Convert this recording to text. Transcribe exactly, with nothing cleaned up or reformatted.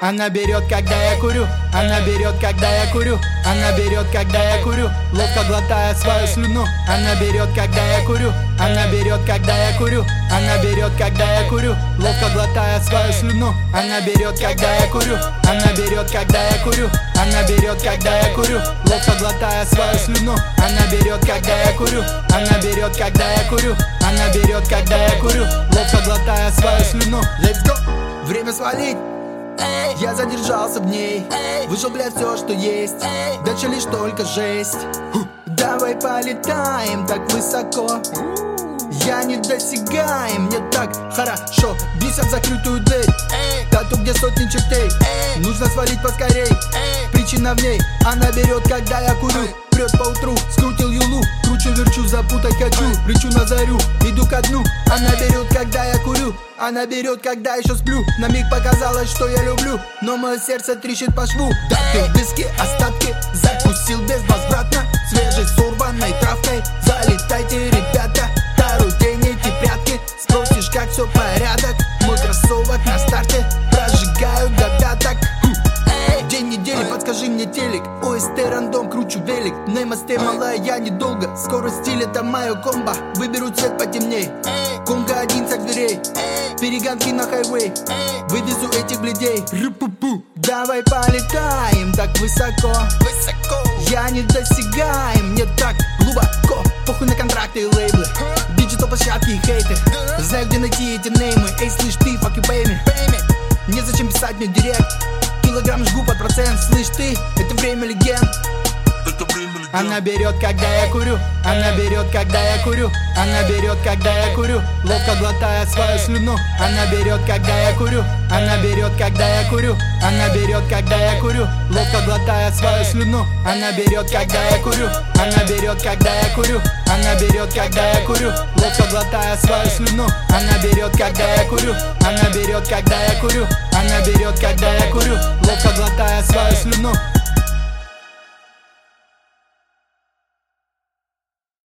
Она берет, когда я курю, она берет, когда я курю, она берет, когда я курю, ловко глотая свою слюну. Она берет, когда я курю, она берет, когда я курю, она берет, когда я курю, ловко глотая свою слюну. Она берет, когда я курю, она берет, когда я курю, она берет, когда я курю, ловко глотая свою слюну. Она берет, когда я курю, она берет, когда я курю, она берет, когда я курю, ловко глотая свою слюну. Let's go, время свалить. Эй, я задержался в ней, эй, выжил, блядь, все, что есть, эй, дальше лишь только жесть. Ху. Давай полетаем так высоко, я недосягаем, мне так хорошо. Бьюсь об закрытую дверь, эй, тату, где сотни чертей, эй, нужно свалить поскорей, эй, причина в ней. Она берет, когда я курю, прет по утру, скрутил юлу, кручу, верчу, запутать хочу, эй, лечу на зарю, иду ко дну. Она берет, когда я курю, она берет, когда еще сплю. На миг показалось, что я люблю, но мое сердце трещит по шву. Да ты в диске остатки закусил безвозвратно, свежей сорванной травкой. Залетайте, ребята, второй день эти прятки. Спросишь, как все порядок, мой кроссовок на старте, прожигаю до пяток. День недели, подскажи мне телек, ОСТ рандом, кручу велик. Неймосте малая, я недолго, скорость стиль это мое комбо. Выберу цвет потемней, конга один так дверей, перегонки на хайвей, вывезу этих блядей. Ру-пу-пу. Давай полетаем так высоко, высоко, я недосягаем, мне так глубоко. Похуй на контракты и лейблы, диджитал площадки и хейты, знаю, где найти эти неймы. Эй, слышь ты, fuck you, pay me. Незачем писать мне директ, килограмм жгу под процент. Слышь ты, это время легенд. Она берет, когда я курю, она берет, когда я курю, она берет, когда я курю, ловко глотая свою слюну. Она берет, когда я курю, она берет, когда я курю, она берет, когда я курю, ловко глотая свою слюну. Она берет, когда я курю, она берет, когда я курю, она берет, когда я курю, ловко глотая свою слюну. Она берет, когда я курю, она берет, когда я курю, она берет, когда я курю, ловко глотая свою слюну.